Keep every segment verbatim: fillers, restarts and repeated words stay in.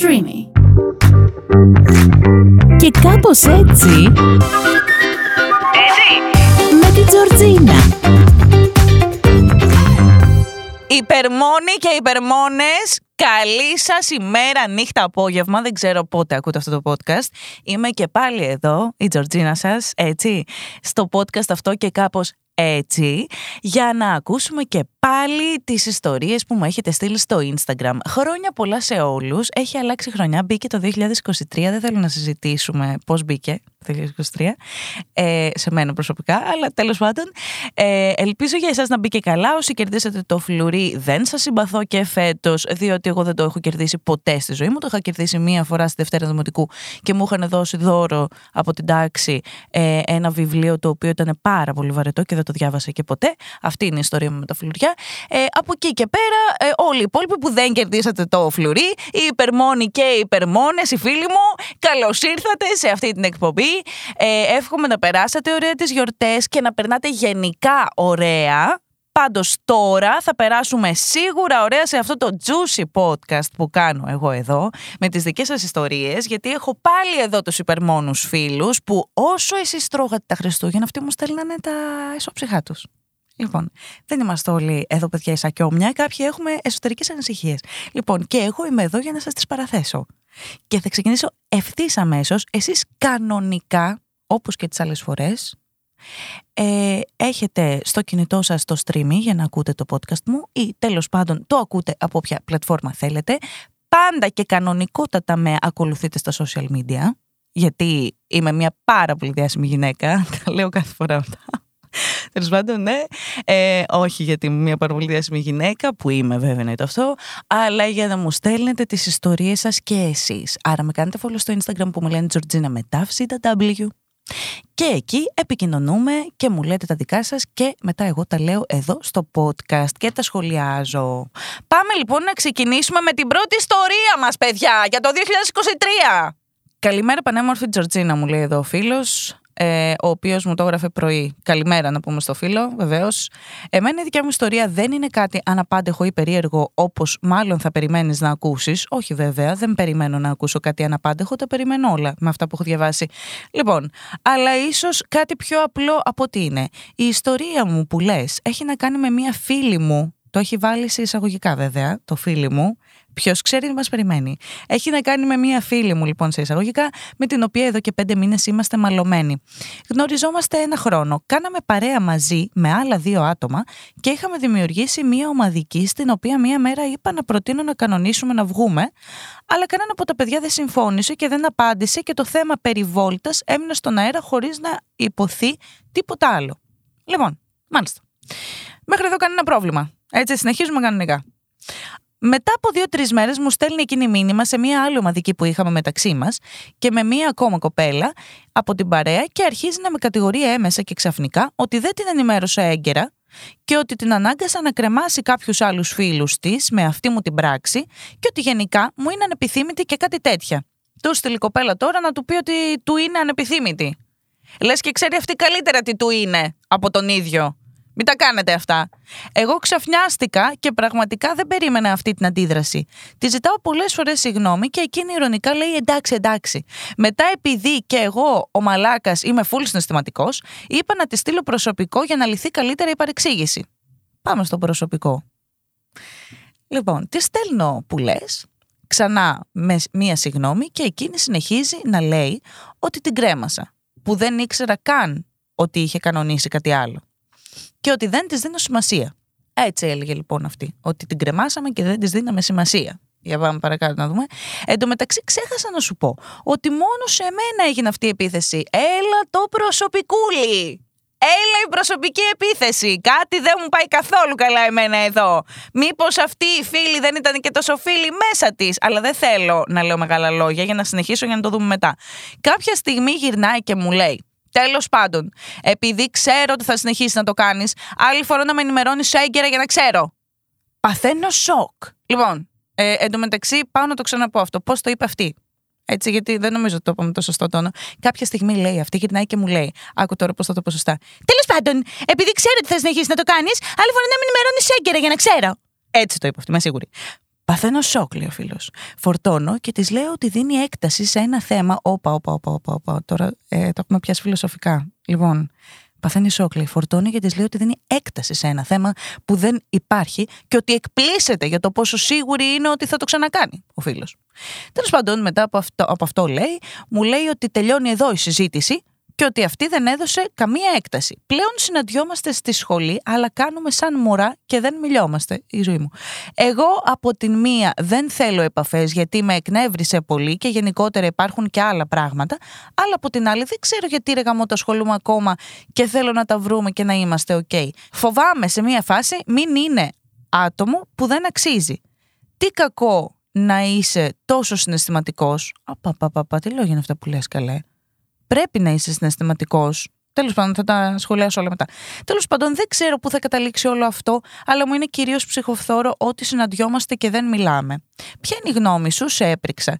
Streamy. Και κάπως έτσι... Έτσι! Με την Τζορτζίνα. Υπερμόνοι και υπερμόνες, καλή σας ημέρα, νύχτα, απόγευμα. Δεν ξέρω πότε ακούτε αυτό το podcast. Είμαι και πάλι εδώ, η Τζορτζίνα σας, έτσι, στο podcast αυτό και κάπως... Έτσι, για να ακούσουμε και πάλι τις ιστορίες που μου έχετε στείλει στο Instagram. Χρόνια πολλά σε όλους. Έχει αλλάξει χρονιά, μπήκε το δύο χιλιάδες είκοσι τρία. Δεν θέλω να συζητήσουμε πώς μπήκε το δύο χιλιάδες είκοσι τρία, ε, σε μένα προσωπικά, αλλά τέλος πάντων. Ε, ελπίζω για εσάς να μπήκε καλά. Όσοι κερδίσατε το φλουρί, δεν σας συμπαθώ και φέτος, διότι εγώ δεν το έχω κερδίσει ποτέ στη ζωή μου. Το είχα κερδίσει μία φορά στη Δευτέρα Δημοτικού και μου είχαν δώσει δώρο από την τάξη ε, ένα βιβλίο το οποίο ήταν πάρα πολύ βαρετό και δεν το διάβασα και ποτέ. Αυτή είναι η ιστορία μου με τα φλουριά. Ε, από εκεί και πέρα, ε, όλοι οι υπόλοιποι που δεν κερδίσατε το φλουρί, οι υπερμόνοι και οι υπερμόνες, οι φίλοι μου, καλώς ήρθατε σε αυτή την εκπομπή. Ε, εύχομαι να περάσατε ωραία τις γιορτές και να περνάτε γενικά ωραία. Πάντως τώρα θα περάσουμε σίγουρα ωραία σε αυτό το juicy podcast που κάνω εγώ εδώ με τις δικές σας ιστορίες, γιατί έχω πάλι εδώ τους υπερμόνους φίλους που όσο εσείς τρώγατε τα Χριστούγεννα αυτοί μου στέλνανε τα ισοψυχά τους. Λοιπόν, δεν είμαστε όλοι εδώ παιδιά ισακιόμια, κάποιοι έχουμε εσωτερικές ανησυχίες. Λοιπόν, και εγώ είμαι εδώ για να σας τις παραθέσω. Και θα ξεκινήσω ευθύς αμέσως. Εσείς κανονικά, όπως και τις άλλες φορές, ε, έχετε στο κινητό σας το Streamy για να ακούτε το podcast μου ή τέλος πάντων το ακούτε από όποια πλατφόρμα θέλετε. Πάντα και κανονικότατα με ακολουθείτε στα social media, γιατί είμαι μια πάρα πολύ διάσημη γυναίκα. Τα λέω κάθε φορά αυτά. Τέλος πάντων, ναι. Ε, όχι γιατί είμαι μια πάρα πολύ διάσημη γυναίκα, που είμαι βέβαια είναι το αυτό, αλλά για να μου στέλνετε τις ιστορίες σας και εσείς. Άρα με κάνετε follow στο Instagram που μου λένε Τζορτζίνα με ταυ σι ντάμπλιου. Και εκεί επικοινωνούμε και μου λέτε τα δικά σας και μετά εγώ τα λέω εδώ στο podcast και τα σχολιάζω. Πάμε λοιπόν να ξεκινήσουμε με την πρώτη ιστορία μας, παιδιά, για το δύο χιλιάδες είκοσι τρία. Καλημέρα πανέμορφη Τζορτζίνα, μου λέει εδώ ο φίλος. Ε, ο οποίος μου το έγραφε πρωί. Καλημέρα να πούμε στο φίλο, βεβαίως. Εμένα η δικιά μου ιστορία δεν είναι κάτι αναπάντεχο ή περίεργο, όπως μάλλον θα περιμένεις να ακούσεις. Όχι βέβαια, δεν περιμένω να ακούσω κάτι αναπάντεχο, τα περιμένω όλα με αυτά που έχω διαβάσει. Λοιπόν, αλλά ίσως κάτι πιο απλό από ό,τι είναι. Η ιστορία μου που λες έχει να κάνει με μία φίλη μου, το έχει βάλει σε εισαγωγικά βέβαια, το φίλη μου. Ποιος ξέρει, μας περιμένει. Έχει να κάνει με μία φίλη μου, λοιπόν, σε εισαγωγικά, με την οποία εδώ και πέντε μήνες είμαστε μαλωμένοι. Γνωριζόμαστε ένα χρόνο. Κάναμε παρέα μαζί με άλλα δύο άτομα και είχαμε δημιουργήσει μία ομαδική, στην οποία μία μέρα είπα να προτείνω να κανονίσουμε να βγούμε, αλλά κανένα από τα παιδιά δεν συμφώνησε και δεν απάντησε και το θέμα περί βόλτας έμεινε στον αέρα χωρίς να υποθεί τίποτα άλλο. Λοιπόν, μάλιστα. Μέχρι εδώ κανένα πρόβλημα. Έτσι, συνεχίζουμε κανονικά. Μετά από δύο-τρεις μέρες μου στέλνει εκείνη μήνυμα σε μία άλλη ομαδική που είχαμε μεταξύ μας και με μία ακόμα κοπέλα από την παρέα και αρχίζει να με κατηγορεί έμεσα και ξαφνικά ότι δεν την ενημέρωσα έγκαιρα και ότι την ανάγκασα να κρεμάσει κάποιους άλλους φίλους της με αυτή μου την πράξη και ότι γενικά μου είναι ανεπιθύμητη και κάτι τέτοια. Του στείλει η κοπέλα τώρα να του πει ότι του είναι ανεπιθύμητη. Λες και ξέρει αυτή καλύτερα τι του είναι από τον ίδιο. Μην τα κάνετε αυτά. Εγώ ξαφνιάστηκα και πραγματικά δεν περίμενα αυτή την αντίδραση. Τη ζητάω πολλές φορές συγγνώμη και εκείνη ειρωνικά λέει εντάξει, εντάξει. Μετά, επειδή και εγώ ο μαλάκας είμαι full συναισθηματικός, είπα να τη στείλω προσωπικό για να λυθεί καλύτερα η παρεξήγηση. Πάμε στο προσωπικό. Λοιπόν, τη στέλνω που λες, ξανά με μία συγγνώμη και εκείνη συνεχίζει να λέει ότι την κρέμασα, που δεν ήξερα καν ότι είχε κανονίσει κάτι άλλο. Και ότι δεν της δίνω σημασία. Έτσι έλεγε λοιπόν αυτή, ότι την κρεμάσαμε και δεν της δίναμε σημασία. Για πάμε παρακάτω να δούμε. Εν τω μεταξύ ξέχασα να σου πω ότι μόνο σε μένα έγινε αυτή η επίθεση. Έλα το προσωπικούλι. Έλα η προσωπική επίθεση. Κάτι δεν μου πάει καθόλου καλά εμένα εδώ. Μήπως αυτή η φίλη δεν ήταν και τόσο φίλη μέσα της. Αλλά δεν θέλω να λέω μεγάλα λόγια για να συνεχίσω, για να το δούμε μετά. Κάποια στιγμή γυρνάει και μου λέει: τέλος πάντων, επειδή ξέρω ότι θα συνεχίσει να το κάνεις, άλλη φορά να με ενημερώνεις έγκαιρα για να ξέρω. Παθαίνω σοκ. Λοιπόν, ε, εν τω μεταξύ πάω να το ξαναπώ αυτό. Πώς το είπε αυτή. Έτσι, γιατί δεν νομίζω ότι το είπαμε το σωστό τόνο. Κάποια στιγμή λέει αυτή, γυρνάει και μου λέει: άκου τώρα πώς θα το πω σωστά. Τέλος πάντων, επειδή ξέρω ότι θα συνεχίσει να το κάνεις, άλλη φορά να με ενημερώνεις έγκαιρα για να ξέρω. Έτσι το είπε αυτή, είμαι σίγουρη. Παθαίνω σοκ, λέει ο φίλος. Φορτώνω και της λέω ότι δίνει έκταση σε ένα θέμα. Όπα, όπα, όπα, όπα, όπα. Τώρα ε, το έχουμε πιάσει φιλοσοφικά. Λοιπόν, παθαίνει σοκ, λέει. Φορτώνει και της λέω ότι δίνει έκταση σε ένα θέμα που δεν υπάρχει και ότι εκπλήσεται για το πόσο σίγουρη είναι ότι θα το ξανακάνει ο φίλος. Τέλος πάντων, μετά από αυτό, από αυτό λέει, μου λέει ότι τελειώνει εδώ η συζήτηση και ότι αυτή δεν έδωσε καμία έκταση. Πλέον συναντιόμαστε στη σχολή, αλλά κάνουμε σαν μωρά και δεν μιλιόμαστε, η ζωή μου. Εγώ από την μία δεν θέλω επαφές γιατί με εκνεύρισε πολύ και γενικότερα υπάρχουν και άλλα πράγματα, αλλά από την άλλη δεν ξέρω γιατί ρε γαμώ το ασχολούμαι ακόμα και θέλω να τα βρούμε και να είμαστε οκ. Okay. Φοβάμαι σε μία φάση μην είναι άτομο που δεν αξίζει. Τι κακό να είσαι τόσο συναισθηματικός. Απαπαπαπα, τι λόγια είναι αυτά που λες καλέ. Πρέπει να είσαι συναισθηματικός. Τέλος πάντων, θα τα σχολιάσω όλα μετά. Τέλος πάντων, δεν ξέρω πού θα καταλήξει όλο αυτό, αλλά μου είναι κυρίως ψυχοφθόρο ότι συναντιόμαστε και δεν μιλάμε. Ποια είναι η γνώμη σου, σε έπριξα.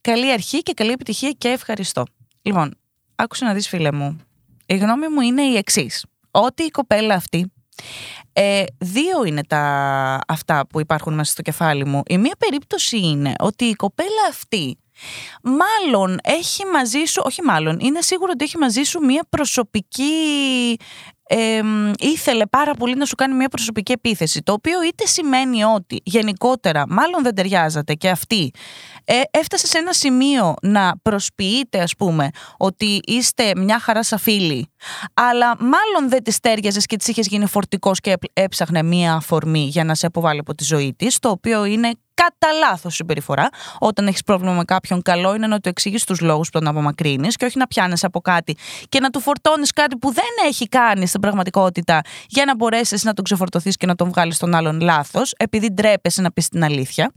Καλή αρχή και καλή επιτυχία και ευχαριστώ. Λοιπόν, άκουσε να δεις, φίλε μου. Η γνώμη μου είναι η εξής. Ότι η κοπέλα αυτή. Ε, δύο είναι τα αυτά που υπάρχουν μέσα στο κεφάλι μου. Η μία περίπτωση είναι ότι η κοπέλα αυτή. Μάλλον έχει μαζί σου, όχι μάλλον, είναι σίγουρο ότι έχει μαζί σου μια προσωπική, ε, ήθελε πάρα πολύ να σου κάνει μια προσωπική επίθεση, το οποίο είτε σημαίνει ότι γενικότερα μάλλον δεν ταιριάζατε και αυτή ε, έφτασε σε ένα σημείο να προσποιείτε ας πούμε ότι είστε μια χαρά σαν φίλοι, αλλά μάλλον δεν της τέριαζες και της είχες γίνει φορτικός και έψαχνε μια αφορμή για να σε αποβάλει από τη ζωή της, το οποίο είναι κατά λάθος συμπεριφορά. Όταν έχεις πρόβλημα με κάποιον, καλό είναι να του εξηγείς τους λόγους που τον απομακρύνεις και όχι να πιάνεις από κάτι και να του φορτώνεις κάτι που δεν έχει κάνει στην πραγματικότητα για να μπορέσεις να τον ξεφορτωθείς και να τον βγάλεις τον άλλον λάθος, επειδή ντρέπεσαι να πεις την αλήθεια.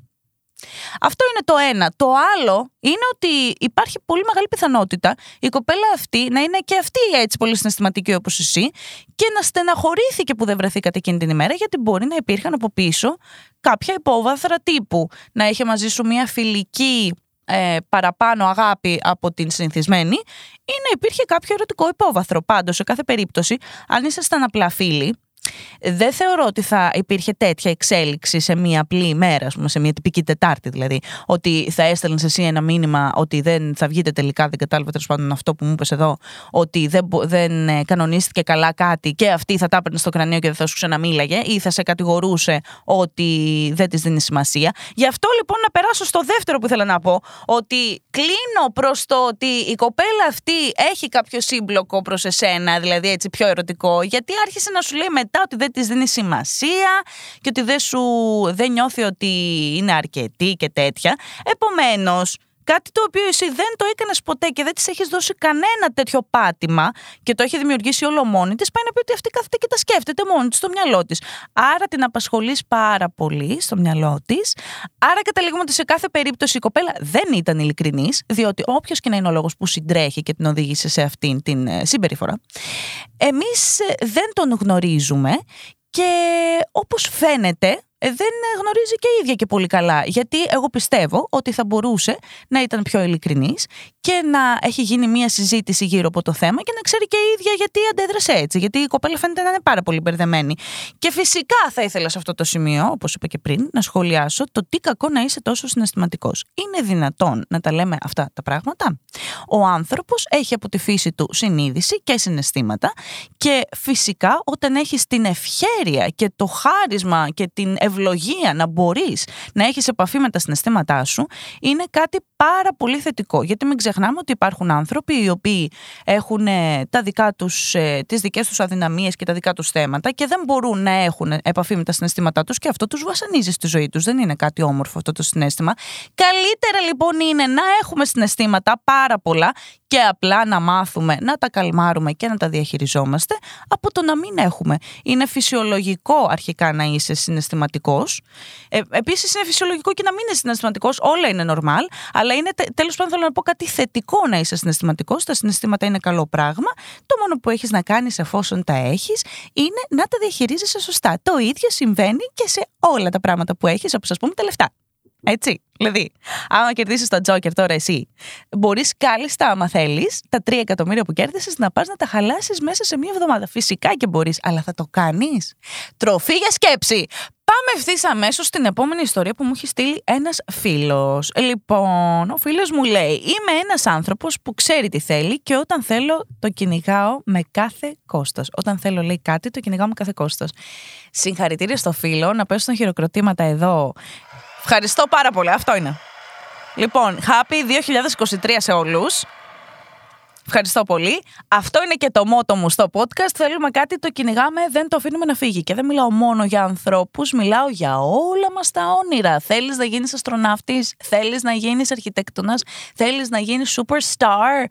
Αυτό είναι το ένα. Το άλλο είναι ότι υπάρχει πολύ μεγάλη πιθανότητα η κοπέλα αυτή να είναι και αυτή έτσι πολύ συναισθηματική όπως εσύ και να στεναχωρήθηκε που δεν βρεθήκατε εκείνη την ημέρα, γιατί μπορεί να υπήρχαν από πίσω κάποια υπόβαθρα τύπου να είχε μαζί σου μια φιλική ε, παραπάνω αγάπη από την συνηθισμένη ή να υπήρχε κάποιο ερωτικό υπόβαθρο. Πάντως, σε κάθε περίπτωση, αν ήσασταν απλά φίλοι, δεν θεωρώ ότι θα υπήρχε τέτοια εξέλιξη σε μία απλή ημέρα, ας πούμε, σε μία τυπική Τετάρτη δηλαδή. Ότι θα έστελνες εσύ ένα μήνυμα ότι δεν θα βγείτε τελικά, δεν κατάλαβα τέλος πάντων αυτό που μου είπες εδώ, ότι δεν, δεν κανονίστηκε καλά κάτι και αυτή θα τα έπαιρνε στο κρανίο και δεν θα σου ξαναμίλαγε ή θα σε κατηγορούσε ότι δεν της δίνει σημασία. Γι' αυτό λοιπόν να περάσω στο δεύτερο που ήθελα να πω, ότι κλείνω προς το ότι η κοπέλα αυτή έχει κάποιο σύμπλοκο προς εσένα, δηλαδή έτσι πιο ερωτικό, γιατί άρχισε να σου λέει μετά ότι δεν της δίνει σημασία και ότι δεν, σου, δεν νιώθει ότι είναι αρκετή και τέτοια. Επομένως, κάτι το οποίο εσύ δεν το έκανες ποτέ και δεν της έχεις δώσει κανένα τέτοιο πάτημα και το έχει δημιουργήσει όλο μόνη της, πάει να πει ότι αυτή κάθεται και τα σκέφτεται μόνη της στο μυαλό της. Άρα την απασχολείς πάρα πολύ στο μυαλό της. Άρα καταλήγουμε ότι σε κάθε περίπτωση η κοπέλα δεν ήταν ειλικρινής, διότι όποιος και να είναι ο λόγος που συντρέχει και την οδήγησε σε αυτήν την συμπεριφορά, εμείς δεν τον γνωρίζουμε και όπως φαίνεται δεν γνωρίζει και η ίδια και πολύ καλά, γιατί εγώ πιστεύω ότι θα μπορούσε να ήταν πιο ειλικρινής και να έχει γίνει μια συζήτηση γύρω από το θέμα και να ξέρει και η ίδια γιατί αντέδρασε έτσι, γιατί η κοπέλα φαίνεται να είναι πάρα πολύ μπερδεμένη. Και φυσικά θα ήθελα σε αυτό το σημείο, όπως είπα και πριν, να σχολιάσω το τι κακό να είσαι τόσο συναισθηματικός. Είναι δυνατόν να τα λέμε αυτά τα πράγματα? Ο άνθρωπος έχει από τη φύση του συνείδηση και συναισθήματα και φυσικά όταν έχεις την ευχέρεια και το χάρισμα και την ευλογία να μπορείς να έχεις επαφή με τα συναισθήματά σου, είναι κάτι πάρα πολύ θετικό, γιατί μην ξεχνάμε ότι υπάρχουν άνθρωποι οι οποίοι έχουν τα δικά τους, τις δικές τους αδυναμίες και τα δικά τους θέματα και δεν μπορούν να έχουν επαφή με τα συναισθήματά τους και αυτό τους βασανίζει στη ζωή τους. Δεν είναι κάτι όμορφο αυτό το συναίσθημα. Καλύτερα λοιπόν είναι να έχουμε συναισθήματα πάρα πολλά και απλά να μάθουμε να τα καλμάρουμε και να τα διαχειριζόμαστε από το να μην έχουμε. Είναι φυσιολογικό αρχικά να είσαι συναισθηματικός. Ε, Επίσης είναι φυσιολογικό και να μην είναι συναισθηματικός, όλα είναι normal, αλλά είναι, τέλος πάντων θέλω να πω κάτι θετικό να είσαι συναισθηματικός, τα συναισθήματα είναι καλό πράγμα, το μόνο που έχεις να κάνεις εφόσον τα έχεις είναι να τα διαχειρίζεσαι σωστά. Το ίδιο συμβαίνει και σε όλα τα πράγματα που έχεις, όπως ας πούμε τα λεφτά. Έτσι, δηλαδή, άμα κερδίσεις τα τζόκερ τώρα εσύ, μπορείς κάλλιστα, άμα θέλεις, τα τρία εκατομμύρια που κέρδισες να πας να τα χαλάσεις μέσα σε μία εβδομάδα. Φυσικά και μπορείς, αλλά θα το κάνεις? Τροφή για σκέψη. Πάμε ευθύς αμέσως στην επόμενη ιστορία που μου έχει στείλει ένας φίλος. Λοιπόν, ο φίλος μου λέει: είμαι ένας άνθρωπος που ξέρει τι θέλει και όταν θέλω το κυνηγάω με κάθε κόστος. Όταν θέλω, λέει, κάτι, το κυνηγάω με κάθε κόστος. Συγχαρητήρια στο φίλο, να πέσουν χειροκροτήματα εδώ. Ευχαριστώ πάρα πολύ, αυτό είναι. Λοιπόν, happy δύο χιλιάδες είκοσι τρία σε όλους. Ευχαριστώ πολύ. Αυτό είναι και το μότο μου στο podcast. Θέλουμε κάτι, το κυνηγάμε, δεν το αφήνουμε να φύγει. Και δεν μιλάω μόνο για ανθρώπους, μιλάω για όλα μας τα όνειρα. Θέλεις να γίνεις αστροναύτης, θέλεις να γίνεις αρχιτέκτονας, θέλεις να γίνεις superstar.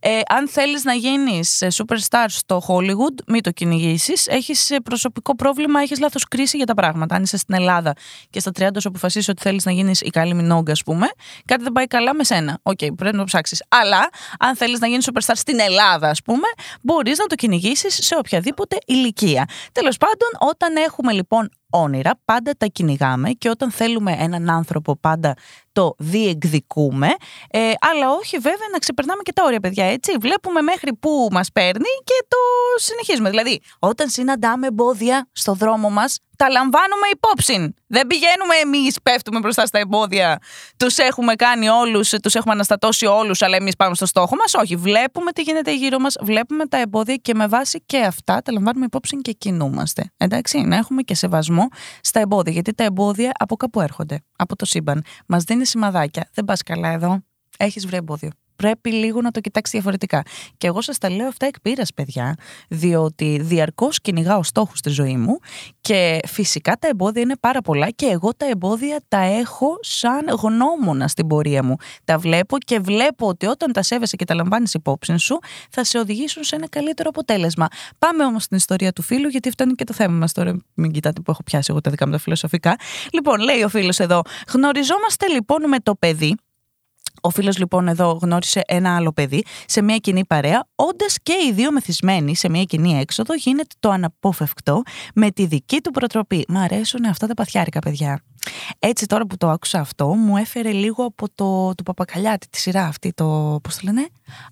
Ε, αν θέλεις να γίνεις superstar στο Hollywood, μην το κυνηγήσεις. Έχεις προσωπικό πρόβλημα, έχεις λάθος κρίση για τα πράγματα. Αν είσαι στην Ελλάδα και στα τριάντα σου αποφασίσεις ότι θέλεις να γίνεις η Kylie Minogue, ας πούμε, κάτι δεν πάει καλά με σένα. Οκ, okay, πρέπει να το ψάξεις. Αλλά αν θέλεις να γίνεις superstar στην Ελλάδα, ας πούμε, μπορείς να το κυνηγήσεις σε οποιαδήποτε ηλικία. Τέλος πάντων, όταν έχουμε λοιπόν όνειρα, πάντα τα κυνηγάμε και όταν θέλουμε έναν άνθρωπο, πάντα το διεκδικούμε. Ε, αλλά όχι βέβαια να ξεπερνάμε και τα όρια, παιδιά, έτσι. Βλέπουμε μέχρι που μας παίρνει και το συνεχίζουμε. Δηλαδή, όταν συναντάμε εμπόδια στο δρόμο μας, τα λαμβάνουμε υπόψη. Δεν πηγαίνουμε εμείς, πέφτουμε μπροστά στα εμπόδια. Τους έχουμε κάνει όλους, τους έχουμε αναστατώσει όλους, αλλά εμείς πάμε στο στόχο μας. Όχι, βλέπουμε τι γίνεται γύρω μας, βλέπουμε τα εμπόδια και με βάση και αυτά τα λαμβάνουμε υπόψη και κινούμαστε. Εντάξει, να έχουμε και σεβασμό στα εμπόδια, γιατί τα εμπόδια από κάπου έρχονται, από το σύμπαν. Μας δίνει σημαδάκια. Δεν πας καλά εδώ. Έχεις βρει εμπόδιο. Πρέπει λίγο να το κοιτάξει διαφορετικά. Και εγώ σας τα λέω αυτά εκ πείρας, παιδιά, διότι διαρκώς κυνηγάω στόχους στη ζωή μου και φυσικά τα εμπόδια είναι πάρα πολλά και εγώ τα εμπόδια τα έχω σαν γνώμονα στην πορεία μου. Τα βλέπω και βλέπω ότι όταν τα σέβεσαι και τα λαμβάνεις υπόψη σου, θα σε οδηγήσουν σε ένα καλύτερο αποτέλεσμα. Πάμε όμως στην ιστορία του φίλου, γιατί αυτό είναι και το θέμα μας τώρα. Μην κοιτάτε που έχω πιάσει εγώ τα δικά μου τα φιλοσοφικά. Λοιπόν, λέει ο φίλος εδώ: γνωριζόμαστε λοιπόν με το παιδί. Ο φίλος λοιπόν εδώ γνώρισε ένα άλλο παιδί σε μια κοινή παρέα, όντας και οι δύο μεθυσμένοι σε μια κοινή έξοδο, γίνεται το αναπόφευκτο με τη δική του προτροπή. Μ' αρέσουν αυτά τα παθιάρικα, παιδιά. Έτσι τώρα που το άκουσα αυτό, μου έφερε λίγο από το, το Παπακαλιάτη, τη σειρά αυτή, το, πώς το λένε,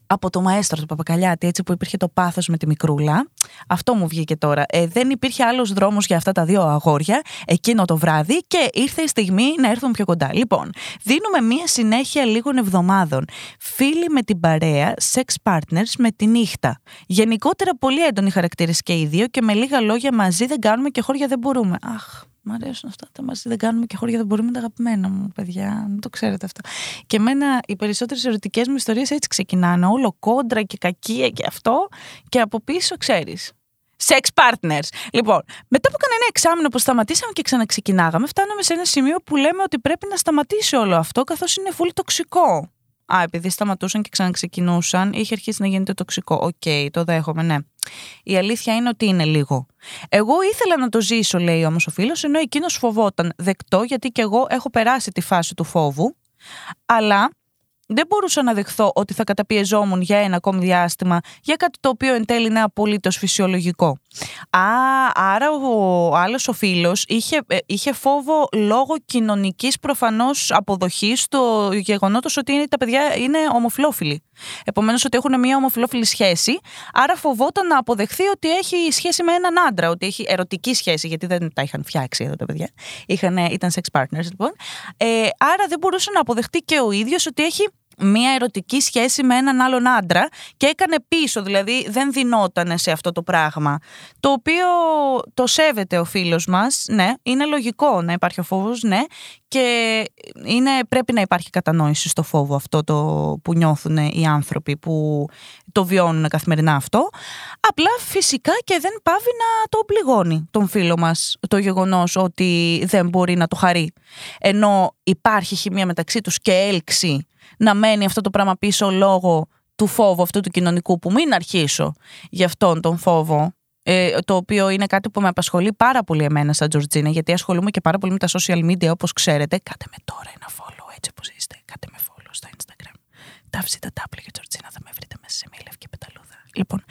από το Μαέστρο του Παπακαλιάτη, έτσι που υπήρχε το πάθος με τη μικρούλα. Αυτό μου βγήκε τώρα. Ε, δεν υπήρχε άλλος δρόμος για αυτά τα δύο αγόρια εκείνο το βράδυ και ήρθε η στιγμή να έρθουν πιο κοντά. Λοιπόν, δίνουμε μία συνέχεια λίγων εβδομάδων. Φίλοι με την παρέα, sex partners με τη νύχτα. Γενικότερα πολύ έντονοι χαρακτήρες και οι δύο και με λίγα λόγια μαζί δεν κάνουμε και χώρια δεν μπορούμε. Αχ. Μ' αρέσουν αυτά τα μαζί. Δεν κάνουμε και χώρια, δεν μπορούμε τα αγαπημένα μου, παιδιά. Να το ξέρετε αυτό. Και εμένα οι περισσότερες ερωτικές μου ιστορίες έτσι ξεκινάνε. Όλο κόντρα και κακία και αυτό. Και από πίσω ξέρεις. Sex partners. Λοιπόν, μετά που έκανα ένα εξάμηνο που σταματήσαμε και ξαναξεκινάγαμε, φτάναμε σε ένα σημείο που λέμε ότι πρέπει να σταματήσει όλο αυτό, καθώς είναι full τοξικό. Α, επειδή σταματούσαν και ξαναξεκινούσαν, είχε αρχίσει να γίνεται τοξικό. Οκ, okay, το δέχομαι, ναι. Η αλήθεια είναι ότι είναι λίγο. Εγώ ήθελα να το ζήσω, λέει όμως ο φίλος, ενώ εκείνος φοβόταν. Δεκτό, γιατί και εγώ έχω περάσει τη φάση του φόβου, αλλά δεν μπορούσα να δεχθώ ότι θα καταπιεζόμουν για ένα ακόμη διάστημα για κάτι το οποίο εν τέλει είναι απολύτως φυσιολογικό. Α, άρα ο άλλος ο φίλος είχε, είχε φόβο λόγω κοινωνικής προφανώς αποδοχής του γεγονότος ότι είναι, τα παιδιά είναι ομοφυλόφιλοι. Επομένως ότι έχουν μια ομοφυλόφιλη σχέση, άρα φοβόταν να αποδεχθεί ότι έχει σχέση με έναν άντρα, ότι έχει ερωτική σχέση, γιατί δεν τα είχαν φτιάξει εδώ τα παιδιά. Είχαν, ήταν sex partners λοιπόν. Ε, άρα δεν μπορούσε να αποδεχτεί και ο ίδιος ότι έχει μια ερωτική σχέση με έναν άλλον άντρα και έκανε πίσω, δηλαδή δεν δινότανε σε αυτό το πράγμα, το οποίο το σέβεται ο φίλος μας, ναι, είναι λογικό να υπάρχει ο φόβος, ναι, και είναι, πρέπει να υπάρχει κατανόηση στο φόβο αυτό το που νιώθουν οι άνθρωποι που το βιώνουν καθημερινά αυτό, απλά φυσικά και δεν πάβει να τον πληγώνει τον φίλο μας το γεγονός ότι δεν μπορεί να το χαρεί, ενώ υπάρχει χημεία μεταξύ τους και έλξη να μένει αυτό το πράγμα πίσω λόγω του φόβου αυτού του κοινωνικού, που μην αρχίσω για αυτόν τον φόβο, ε, το οποίο είναι κάτι που με απασχολεί πάρα πολύ εμένα σαν Τζορτζίνα, γιατί ασχολούμαι και πάρα πολύ με τα social media, όπως ξέρετε. Κάτε με τώρα ένα follow, έτσι όπως είστε, κάτε με follow στο Instagram. Ταύση τα τάπλα και Τζορτζίνα, θα με βρείτε μέσα σε μια λευκή πεταλούδα. Λοιπόν,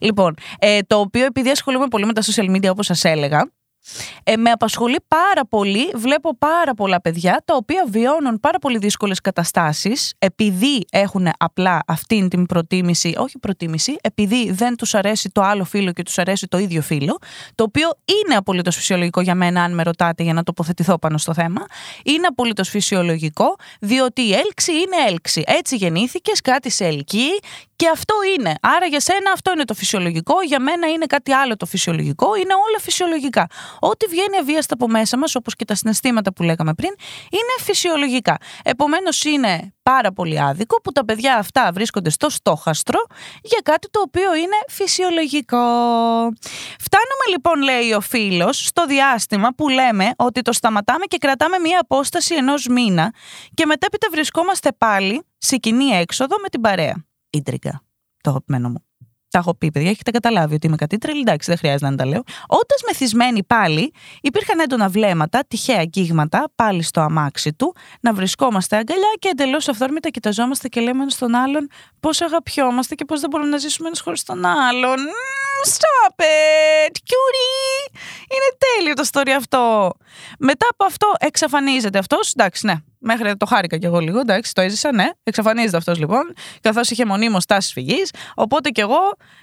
λοιπόν ε, το οποίο επειδή ασχολούμαι πολύ με τα social media όπως σας έλεγα, Ε, με απασχολεί πάρα πολύ, βλέπω πάρα πολλά παιδιά τα οποία βιώνουν πάρα πολύ δύσκολες καταστάσεις επειδή έχουν απλά αυτήν την προτίμηση, όχι προτίμηση, επειδή δεν τους αρέσει το άλλο φύλο και τους αρέσει το ίδιο φύλο, το οποίο είναι απολύτως φυσιολογικό για μένα, αν με ρωτάτε για να τοποθετηθώ πάνω στο θέμα. Είναι απολύτως φυσιολογικό, διότι η έλξη είναι έλξη. Έτσι γεννήθηκες, κάτι σε ελκύει και αυτό είναι. Άρα για σένα αυτό είναι το φυσιολογικό, για μένα είναι κάτι άλλο το φυσιολογικό, είναι όλα φυσιολογικά. Ό,τι βγαίνει αβίαστα από μέσα μας, όπως και τα συναισθήματα που λέγαμε πριν, είναι φυσιολογικά. Επομένως είναι πάρα πολύ άδικο που τα παιδιά αυτά βρίσκονται στο στόχαστρο για κάτι το οποίο είναι φυσιολογικό. Φτάνουμε λοιπόν, λέει ο φίλος, στο διάστημα που λέμε ότι το σταματάμε και κρατάμε μία απόσταση ενός μήνα και μετέπειτα βρισκόμαστε πάλι σε κοινή έξοδο με την παρέα. Ίντριγκα, το αγαπημένο μου. Τα έχω πει, παιδιά, έχετε καταλάβει ότι είμαι κατήτρελη, εντάξει, δεν χρειάζεται να τα λέω. Όταν μεθυσμένοι πάλι, υπήρχαν έντονα βλέμματα, τυχαία αγγίγματα, πάλι στο αμάξι του, να βρισκόμαστε αγκαλιά και εντελώς αυθόρμητα κοιταζόμαστε και λέμε στον άλλον πώς αγαπιόμαστε και πώς δεν μπορούμε να ζήσουμε ένας χωρίς τον άλλον. Stop it, cutie! Είναι τέλειο το story αυτό. Μετά από αυτό εξαφανίζεται αυτός, εντάξει, ναι. Μέχρι το χάρηκα κι εγώ λίγο, εντάξει, το έζησα, ναι. Εξαφανίζεται αυτός λοιπόν, καθώς είχε μονίμως τάσεις φυγής. Οπότε κι εγώ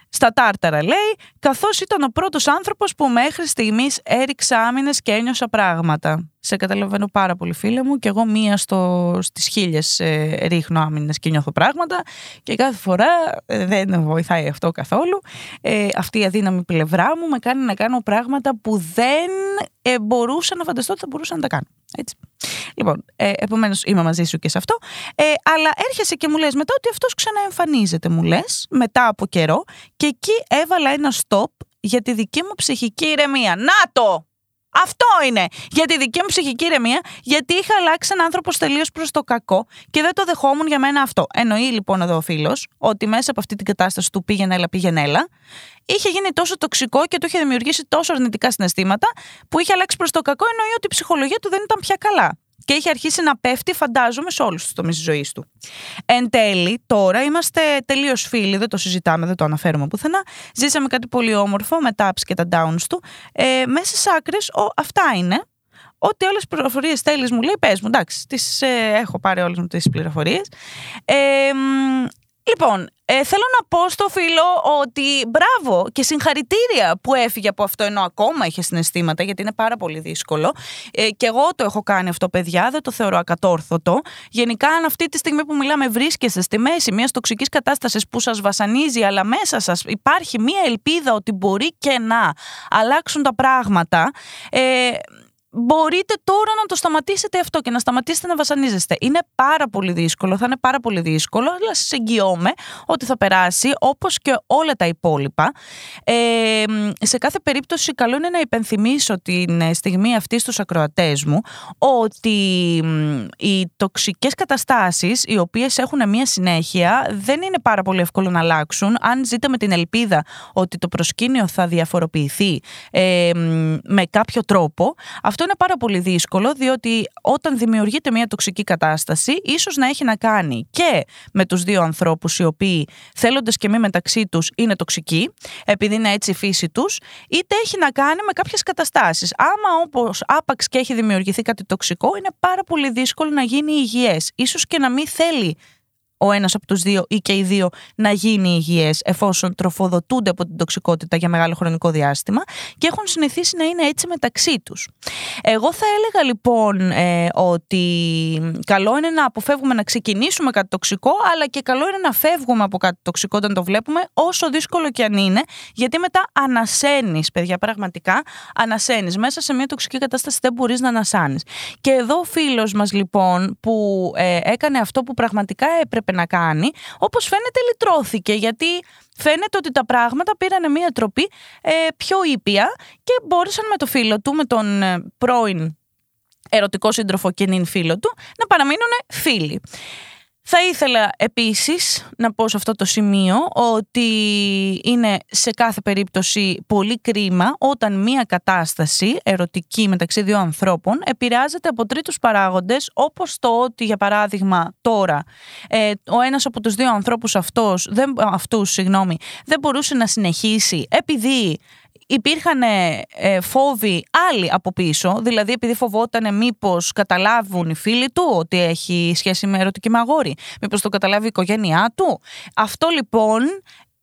στα τάρταρα, λέει, καθώς ήταν ο πρώτος άνθρωπος που μέχρι στιγμής έριξα άμυνες και ένιωσα πράγματα. Σε καταλαβαίνω πάρα πολύ, φίλε μου, και εγώ μία στο, στις χίλιες ε, ρίχνω άμυνες και νιώθω πράγματα και κάθε φορά ε, δεν βοηθάει αυτό καθόλου. Ε, αυτή η αδύναμη πλευρά μου με κάνει να κάνω πράγματα που δεν ε, μπορούσα να φανταστώ ότι θα μπορούσα να τα κάνω. Έτσι. Λοιπόν, ε, επομένως είμαι μαζί σου και σε αυτό. Ε, αλλά έρχεσαι και μου λες μετά ότι αυτός ξαναεμφανίζεται, μου λες, μετά από καιρό, και εκεί έβαλα ένα stop για τη δική μου ψυχική ηρεμία. Νάτο! Αυτό είναι! Για τη δική μου ψυχική ηρεμία, γιατί είχα αλλάξει έναν άνθρωπο τελείως προς το κακό και δεν το δεχόμουν για μένα αυτό. Εννοεί λοιπόν εδώ ο φίλος ότι μέσα από αυτή την κατάσταση του πήγαινε έλα, πήγαινε έλα, είχε γίνει τόσο τοξικό και του είχε δημιουργήσει τόσο αρνητικά συναισθήματα που είχε αλλάξει προς το κακό, εννοεί ότι η ψυχολογία του δεν ήταν πια καλά. Και είχε αρχίσει να πέφτει, φαντάζομαι, σε όλους τους τομείς της ζωής του. Εν τέλει, τώρα είμαστε τελείως φίλοι, δεν το συζητάμε, δεν το αναφέρουμε πουθενά. Ζήσαμε κάτι πολύ όμορφο με τα ups και τα downs του. Ε, μέσα στις άκρες, αυτά είναι. Ό,τι όλες τις πληροφορίες θέλεις, μου λέει, πες μου, εντάξει, τις ε, έχω πάρει όλες μου τις πληροφορίες. Ε, λοιπόν, ε, θέλω να πω στο φίλο ότι μπράβο και συγχαρητήρια που έφυγε από αυτό, ενώ ακόμα είχε συναισθήματα, γιατί είναι πάρα πολύ δύσκολο. Ε, και εγώ το έχω κάνει αυτό, παιδιά, δεν το θεωρώ ακατόρθωτο. Γενικά, αν αυτή τη στιγμή που μιλάμε βρίσκεστε στη μέση μιας τοξικής κατάστασης που σας βασανίζει, αλλά μέσα σας υπάρχει μια ελπίδα ότι μπορεί και να αλλάξουν τα πράγματα, ε, μπορείτε τώρα να το σταματήσετε αυτό και να σταματήσετε να βασανίζεστε. Είναι πάρα πολύ δύσκολο, θα είναι πάρα πολύ δύσκολο, αλλά σας εγγυώμαι ότι θα περάσει, όπως και όλα τα υπόλοιπα. Ε, σε κάθε περίπτωση καλό είναι να υπενθυμίσω την στιγμή αυτή στους ακροατές μου ότι οι τοξικές καταστάσεις, οι οποίες έχουν μία συνέχεια, δεν είναι πάρα πολύ εύκολο να αλλάξουν. Αν ζείτε με την ελπίδα ότι το προσκήνιο θα διαφοροποιηθεί ε, με κάποιο τρόπο, αυτό είναι πάρα πολύ δύσκολο, διότι όταν δημιουργείται μια τοξική κατάσταση, ίσως να έχει να κάνει και με τους δύο ανθρώπους οι οποίοι θέλοντες και μη μεταξύ τους είναι τοξικοί, επειδή είναι έτσι η φύση τους, είτε έχει να κάνει με κάποιες καταστάσεις. Άμα όπως άπαξ και έχει δημιουργηθεί κάτι τοξικό, είναι πάρα πολύ δύσκολο να γίνει υγιές. Ίσως και να μην θέλει ο ένας από τους δύο ή και οι δύο να γίνει υγιές, εφόσον τροφοδοτούνται από την τοξικότητα για μεγάλο χρονικό διάστημα και έχουν συνηθίσει να είναι έτσι μεταξύ τους. Εγώ θα έλεγα λοιπόν ε, ότι καλό είναι να αποφεύγουμε να ξεκινήσουμε κάτι τοξικό, αλλά και καλό είναι να φεύγουμε από κάτι τοξικό όταν το βλέπουμε, όσο δύσκολο και αν είναι, γιατί μετά ανασαίνεις, παιδιά, πραγματικά ανασαίνεις. Μέσα σε μια τοξική κατάσταση δεν μπορείς να ανασάνεις. Και εδώ ο φίλος μας λοιπόν που ε, έκανε αυτό που πραγματικά έπρεπε να κάνει, όπως φαίνεται λυτρώθηκε, γιατί φαίνεται ότι τα πράγματα πήραν μια τροπή ε, πιο ήπια και μπόρεσαν με το φίλο του, με τον ε, πρώην ερωτικό σύντροφο και νυν φίλο του, να παραμείνουν φίλοι. Θα ήθελα επίσης να πω σε αυτό το σημείο ότι είναι σε κάθε περίπτωση πολύ κρίμα όταν μία κατάσταση ερωτική μεταξύ δύο ανθρώπων επηρεάζεται από τρίτους παράγοντες, όπως το ότι, για παράδειγμα, τώρα ε, ο ένας από τους δύο ανθρώπους αυτούς δεν, αυτούς, συγγνώμη, δεν μπορούσε να συνεχίσει επειδή υπήρχαν ε, φόβοι άλλοι από πίσω, δηλαδή επειδή φοβόταν μήπως καταλάβουν οι φίλοι του ότι έχει σχέση με ερωτική μαγόρη, μήπως το καταλάβει η οικογένειά του. Αυτό λοιπόν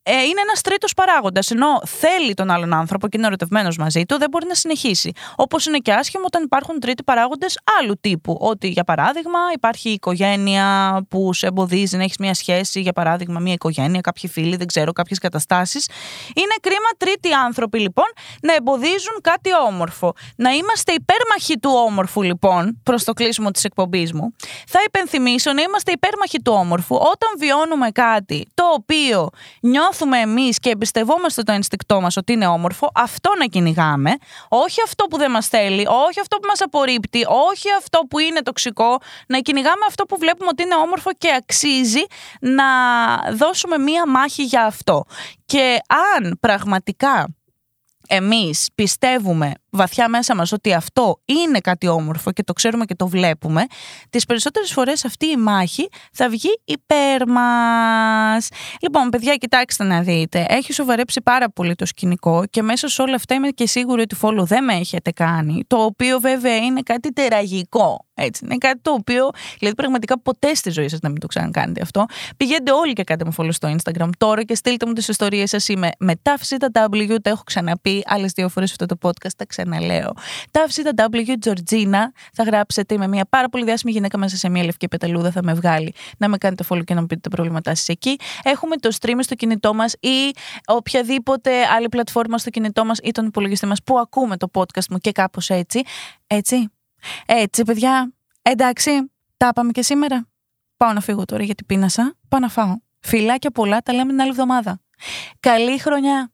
ε, είναι ένας τρίτος παράγοντας, ενώ θέλει τον άλλον άνθρωπο και είναι ερωτευμένος μαζί του, δεν μπορεί να συνεχίσει. Όπως είναι και άσχημο όταν υπάρχουν τρίτοι παράγοντες άλλου τύπου, ότι για παράδειγμα υπάρχει η οικογένεια που σε εμποδίζει να έχεις μια σχέση, για παράδειγμα μια οικογένεια, κάποιοι φίλοι, δεν ξέρω, κάποιες καταστάσεις. Είναι κρίμα τρίτοι άνθρωποι λοιπόν να εμποδίζουν κάτι όμορφο. Να είμαστε υπέρμαχοι του όμορφου λοιπόν, προς το κλείσιμο της εκπομπής μου. Θα υπενθυμίσω να είμαστε υπέρμαχοι του όμορφου όταν βιώνουμε κάτι το οποίο νιώθουμε εμείς και εμπιστευόμαστε το ενστικτό μας ότι είναι όμορφο, αυτό να κυνηγάμε, όχι αυτό που δεν μας θέλει, όχι αυτό που μας απορρίπτει, όχι αυτό που είναι τοξικό, να κυνηγάμε αυτό που βλέπουμε ότι είναι όμορφο και αξίζει να δώσουμε μία μάχη για αυτό. Και αν πραγματικά εμείς πιστεύουμε βαθιά μέσα μας ότι αυτό είναι κάτι όμορφο και το ξέρουμε και το βλέπουμε, τις περισσότερες φορές αυτή η μάχη θα βγει υπέρ μας. Λοιπόν, παιδιά, κοιτάξτε να δείτε. Έχει σοβαρέψει πάρα πολύ το σκηνικό και μέσα σε όλα αυτά είμαι και σίγουρη ότι follow δεν με έχετε κάνει. Το οποίο βέβαια είναι κάτι τεραγικό. Έτσι, είναι κάτι το οποίο, δηλαδή πραγματικά ποτέ στη ζωή σας να μην το ξανακάνετε αυτό. Πηγαίνετε όλοι και κάντε με follow στο Instagram τώρα και στείλτε μου τις ιστορίες σας. Είμαι με ταύσι ντάμπλιου, τα έχω ξαναπεί άλλες δύο φορές αυτό το podcast, τα ξαναλέω. ταύσι ντάμπλιου Τζορτζίνα, θα γράψετε, είμαι μια πάρα πολύ διάσημη γυναίκα μέσα σε μια λευκή πεταλούδα, θα με βγάλει να με κάνετε follow και να μου πείτε τα προβλήματά σας εκεί. Έχουμε το stream στο κινητό μας ή οποιαδήποτε άλλη πλατφόρμα στο κινητό μας ή τον υπολογιστή μας που ακούμε το podcast μου και κάπως έτσι. Έτσι. Έτσι παιδιά, εντάξει, τα είπαμε και σήμερα. Πάω να φύγω τώρα γιατί πείνασα, πάω να φάω. Φιλάκια πολλά, τα λέμε την άλλη εβδομάδα. Καλή χρονιά.